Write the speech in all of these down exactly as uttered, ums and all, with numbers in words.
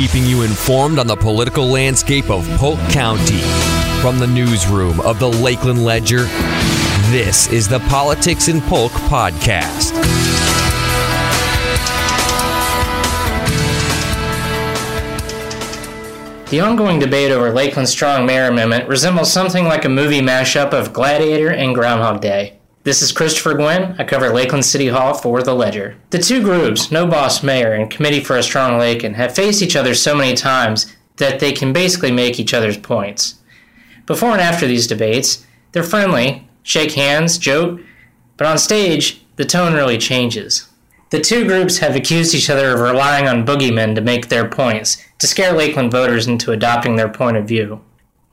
keeping you informed on the political landscape of Polk County. From the newsroom of the Lakeland Ledger, this is the Politics in Polk podcast. The ongoing debate over Lakeland's strong mayor amendment resembles something like a movie mashup of Gladiator and Groundhog Day. This is Christopher Guinn. I cover Lakeland City Hall for The Ledger. The two groups, No Boss Mayor and Committee for a Strong Lakeland, have faced each other so many times that they can basically make each other's points. Before and after these debates, they're friendly, shake hands, joke, but on stage, the tone really changes. The two groups have accused each other of relying on boogeymen to make their points, to scare Lakeland voters into adopting their point of view.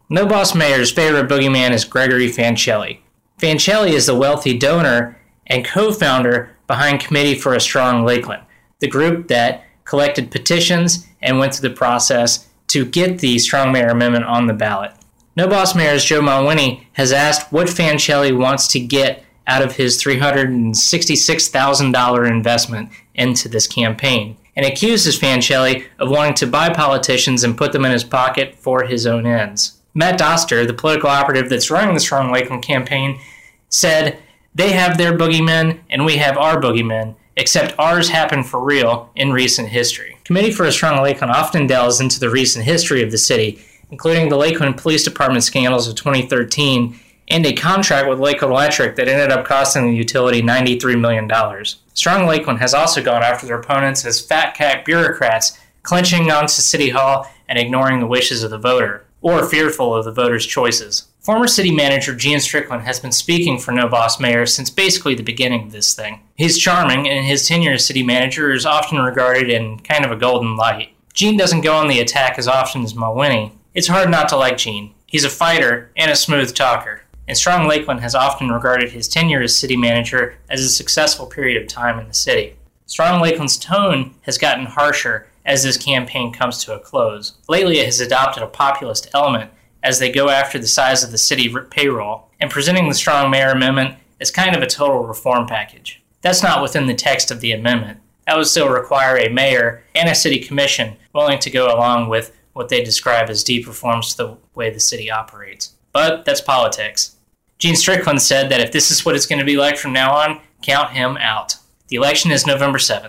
No Boss Mayor's favorite boogeyman is Gregory Fancelli. Fancelli is the wealthy donor and co-founder behind Committee for a Strong Lakeland, the group that collected petitions and went through the process to get the Strong Mayor Amendment on the ballot. No Boss Mayor's Joe Mulwinnie has asked what Fancelli wants to get out of his three hundred sixty-six thousand dollars investment into this campaign, and accuses Fancelli of wanting to buy politicians and put them in his pocket for his own ends. Matt Doster, the political operative that's running the Strong Lakeland campaign, said, "They have their boogeymen and we have our boogeymen, except ours happened for real in recent history." Committee for a Strong Lakeland often delves into the recent history of the city, including the Lakeland Police Department scandals of twenty thirteen and a contract with Lakeland Electric that ended up costing the utility ninety-three million dollars. Strong Lakeland has also gone after their opponents as fat cat bureaucrats, clenching onto City Hall and ignoring the wishes of the voter, or fearful of the voters' choices. Former city manager Gene Strickland has been speaking for No Boss Mayor since basically the beginning of this thing. He's charming, and his tenure as city manager is often regarded in kind of a golden light. Gene doesn't go on the attack as often as Mulwinnie. It's hard not to like Gene. He's a fighter and a smooth talker, and Strong Lakeland has often regarded his tenure as city manager as a successful period of time in the city. Strong Lakeland's tone has gotten harsher as this campaign comes to a close. Lately, it has adopted a populist element as they go after the size of the city payroll, and presenting the Strong Mayor Amendment as kind of a total reform package. That's not within the text of the amendment. That would still require a mayor and a city commission willing to go along with what they describe as deep reforms to the way the city operates. But that's politics. Gene Strickland said that if this is what it's going to be like from now on, count him out. The election is November seventh.